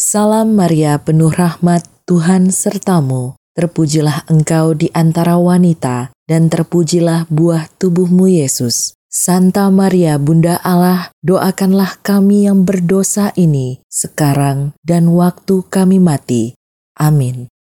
Salam Maria, penuh rahmat, Tuhan sertamu. Terpujilah engkau di antara wanita, dan terpujilah buah tubuhmu, Yesus. Santa Maria, Bunda Allah, doakanlah kami yang berdosa ini, sekarang dan waktu kami mati. Amin.